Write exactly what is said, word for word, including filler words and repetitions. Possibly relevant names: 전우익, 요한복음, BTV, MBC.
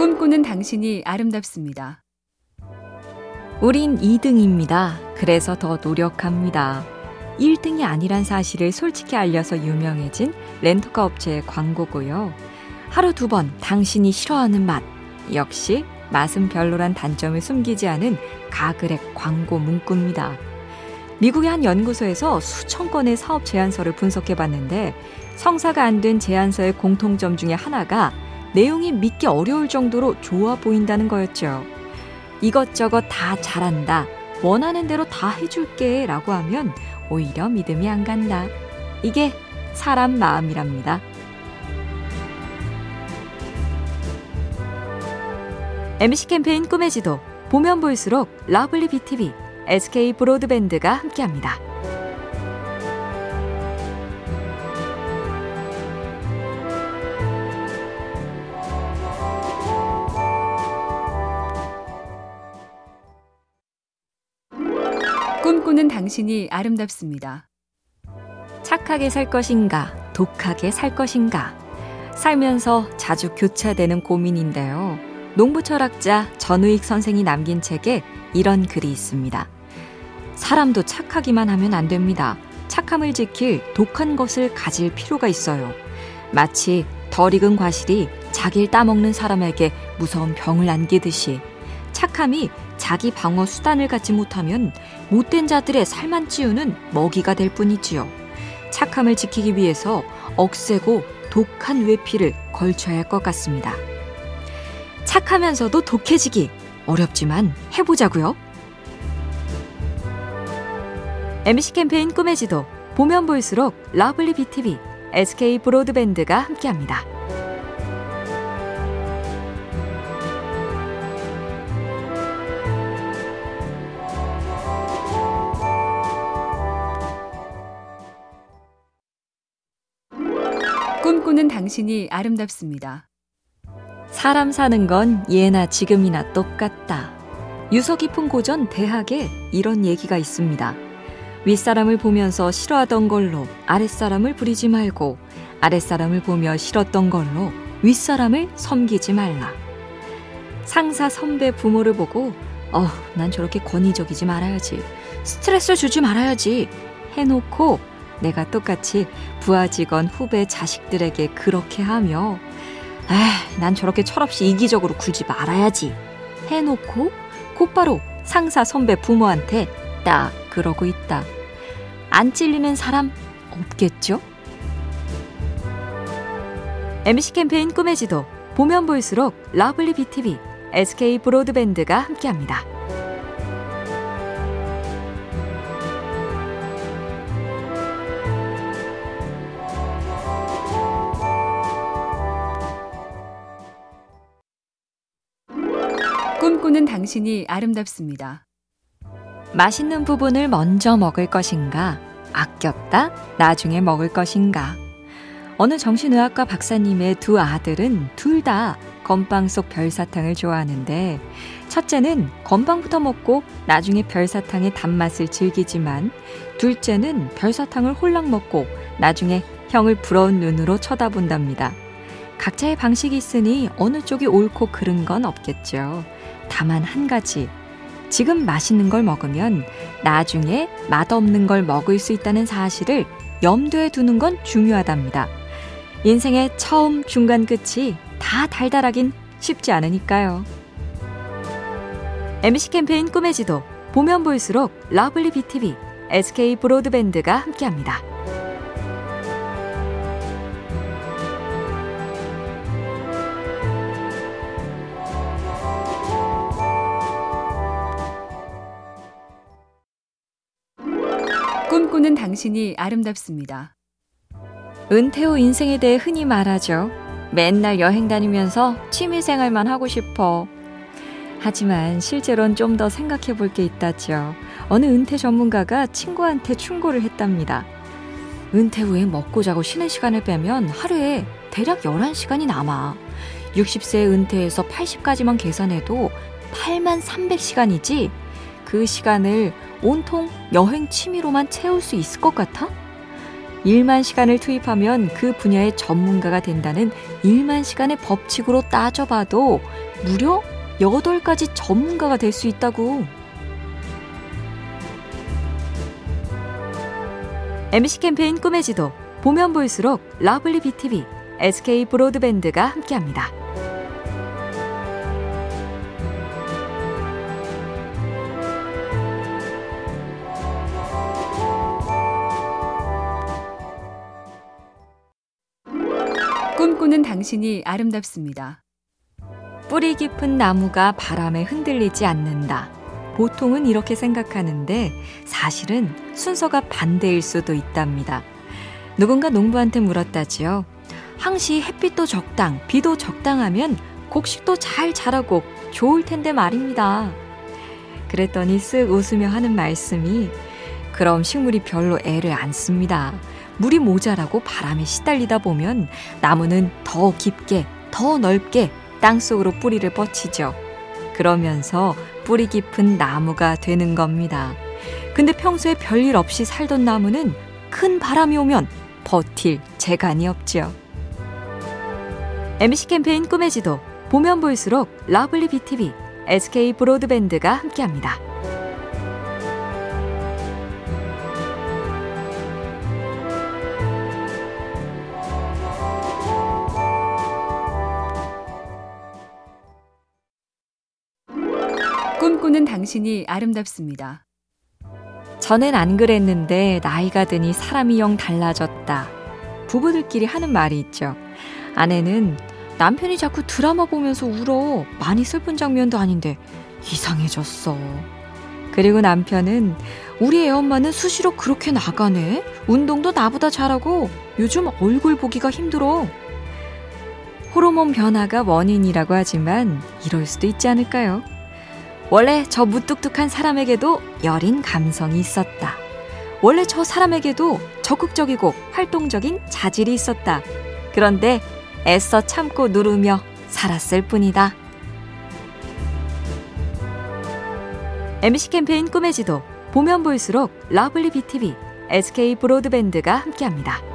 꿈꾸는 당신이 아름답습니다. 우린 이 등입니다. 그래서 더 노력합니다. 일 등이 아니란 사실을 솔직히 알려서 유명해진 렌터카 업체의 광고고요. 하루 두 번 당신이 싫어하는 맛. 역시 맛은 별로란 단점을 숨기지 않은 가그렉 광고 문구입니다. 미국의 한 연구소에서 수천 건의 사업 제안서를 분석해봤는데 성사가 안 된 제안서의 공통점 중에 하나가 내용이 믿기 어려울 정도로 좋아 보인다는 거였죠. 이것저것 다 잘한다, 원하는 대로 다 해줄게 라고 하면 오히려 믿음이 안 간다. 이게 사람 마음이랍니다. 엠비씨 캠페인 꿈의 지도, 보면 볼수록 러블리 비티비, 에스케이 브로드밴드가 함께합니다. 꿈꾸는 당신이 아름답습니다. 착하게 살 것인가, 독하게 살 것인가. 살면서 자주 교차되는 고민인데요. 농부 철학자 전우익 선생이 남긴 책에 이런 글이 있습니다. 사람도 착하기만 하면 안 됩니다. 착함을 지킬 독한 것을 가질 필요가 있어요. 마치 덜 익은 과실이 자기를 따먹는 사람에게 무서운 병을 안기듯이 착함이 자기 방어 수단을 갖지 못하면 못된 자들의 살만 찌우는 먹이가 될 뿐이지요. 착함을 지키기 위해서 억세고 독한 외피를 걸쳐야 할 것 같습니다. 착하면서도 독해지기, 어렵지만 해보자고요. 엠비씨 캠페인 꿈의 지도, 보면 볼수록 러블리 비티비, 에스케이 브로드밴드가 함께합니다. 꿈꾸는 당신이 아름답습니다. 사람 사는 건 예나 지금이나 똑같다. 유서 깊은 고전 대학에 이런 얘기가 있습니다. 윗사람을 보면서 싫어하던 걸로 아랫사람을 부리지 말고, 아랫사람을 보며 싫었던 걸로 윗사람을 섬기지 말라. 상사, 선배, 부모를 보고 어, 난 저렇게 권위적이지 말아야지, 스트레스 주지 말아야지 해놓고 내가 똑같이 부하 직원, 후배, 자식들에게 그렇게 하며 에이, 난 저렇게 철없이 이기적으로 굴지 말아야지 해놓고 곧바로 상사, 선배, 부모한테 딱 그러고 있다. 안 찔리는 사람 없겠죠? 엠비씨 캠페인 꿈의 지도, 보면 볼수록 러블리 비티비, 에스케이 브로드밴드가 함께합니다. 꿈꾸는 당신이 아름답습니다. 맛있는 부분을 먼저 먹을 것인가, 아꼈다 나중에 먹을 것인가. 어느 정신의학과 박사님의 두 아들은 둘 다 건빵 속 별사탕을 좋아하는데 첫째는 건빵부터 먹고 나중에 별사탕의 단맛을 즐기지만 둘째는 별사탕을 홀랑 먹고 나중에 형을 부러운 눈으로 쳐다본답니다. 각자의 방식이 있으니 어느 쪽이 옳고 그른 건 없겠죠. 다만 한 가지, 지금 맛있는 걸 먹으면 나중에 맛없는 걸 먹을 수 있다는 사실을 염두에 두는 건 중요하답니다. 인생의 처음, 중간, 끝이 다 달달하긴 쉽지 않으니까요. 엠비씨 캠페인 꿈의 지도, 보면 볼수록 러블리 비티비, 에스케이 브로드밴드가 함께합니다. 꿈꾸는 당신이 아름답습니다. 은퇴 후 인생에 대해 흔히 말하죠. 맨날 여행 다니면서 취미생활만 하고 싶어. 하지만 실제로는 좀 더 생각해 볼 게 있다죠. 어느 은퇴 전문가가 친구한테 충고를 했답니다. 은퇴 후에 먹고 자고 쉬는 시간을 빼면 하루에 대략 열한 시간이 남아. 육십 세에 은퇴해서 팔십까지만 계산해도 팔만 삼백 시간이지 그 시간을 온통 여행 취미로만 채울 수 있을 것 같아? 일만 시간을 투입하면 그 분야의 전문가가 된다는 일만 시간의 법칙으로 따져봐도 무려 여덟 가지 전문가가 될 수 있다고. 엠비씨 캠페인 꿈의 지도, 보면 볼수록 러블리 비티비, 에스케이 브로드밴드가 함께합니다. 꿈꾸는 당신이 아름답습니다. 뿌리 깊은 나무가 바람에 흔들리지 않는다. 보통은 이렇게 생각하는데 사실은 순서가 반대일 수도 있답니다. 누군가 농부한테 물었다지요. 항시 햇빛도 적당, 비도 적당하면 곡식도 잘 자라고 좋을 텐데 말입니다. 그랬더니 쓱 웃으며 하는 말씀이, 그럼 식물이 별로 애를 안 씁니다. 물이 모자라고 바람에 시달리다 보면 나무는 더 깊게, 더 넓게 땅속으로 뿌리를 뻗치죠. 그러면서 뿌리 깊은 나무가 되는 겁니다. 근데 평소에 별일 없이 살던 나무는 큰 바람이 오면 버틸 재간이 없죠. 엠비씨 캠페인 꿈의 지도, 보면 볼수록 러블리 비티비, 에스케이 브로드밴드가 함께합니다. 꿈꾸는 당신이 아름답습니다. 전엔 안 그랬는데 나이가 드니 사람이 영 달라졌다. 부부들끼리 하는 말이 있죠. 아내는 남편이 자꾸 드라마 보면서 울어. 많이 슬픈 장면도 아닌데 이상해졌어. 그리고 남편은, 우리 애 엄마는 수시로 그렇게 나가네. 운동도 나보다 잘하고 요즘 얼굴 보기가 힘들어. 호르몬 변화가 원인이라고 하지만 이럴 수도 있지 않을까요? 원래 저 무뚝뚝한 사람에게도 여린 감성이 있었다. 원래 저 사람에게도 적극적이고 활동적인 자질이 있었다. 그런데 애써 참고 누르며 살았을 뿐이다. 엠비씨 캠페인 꿈의 지도, 보면 볼수록 러블리 비티비, 에스케이 브로드밴드가 함께합니다.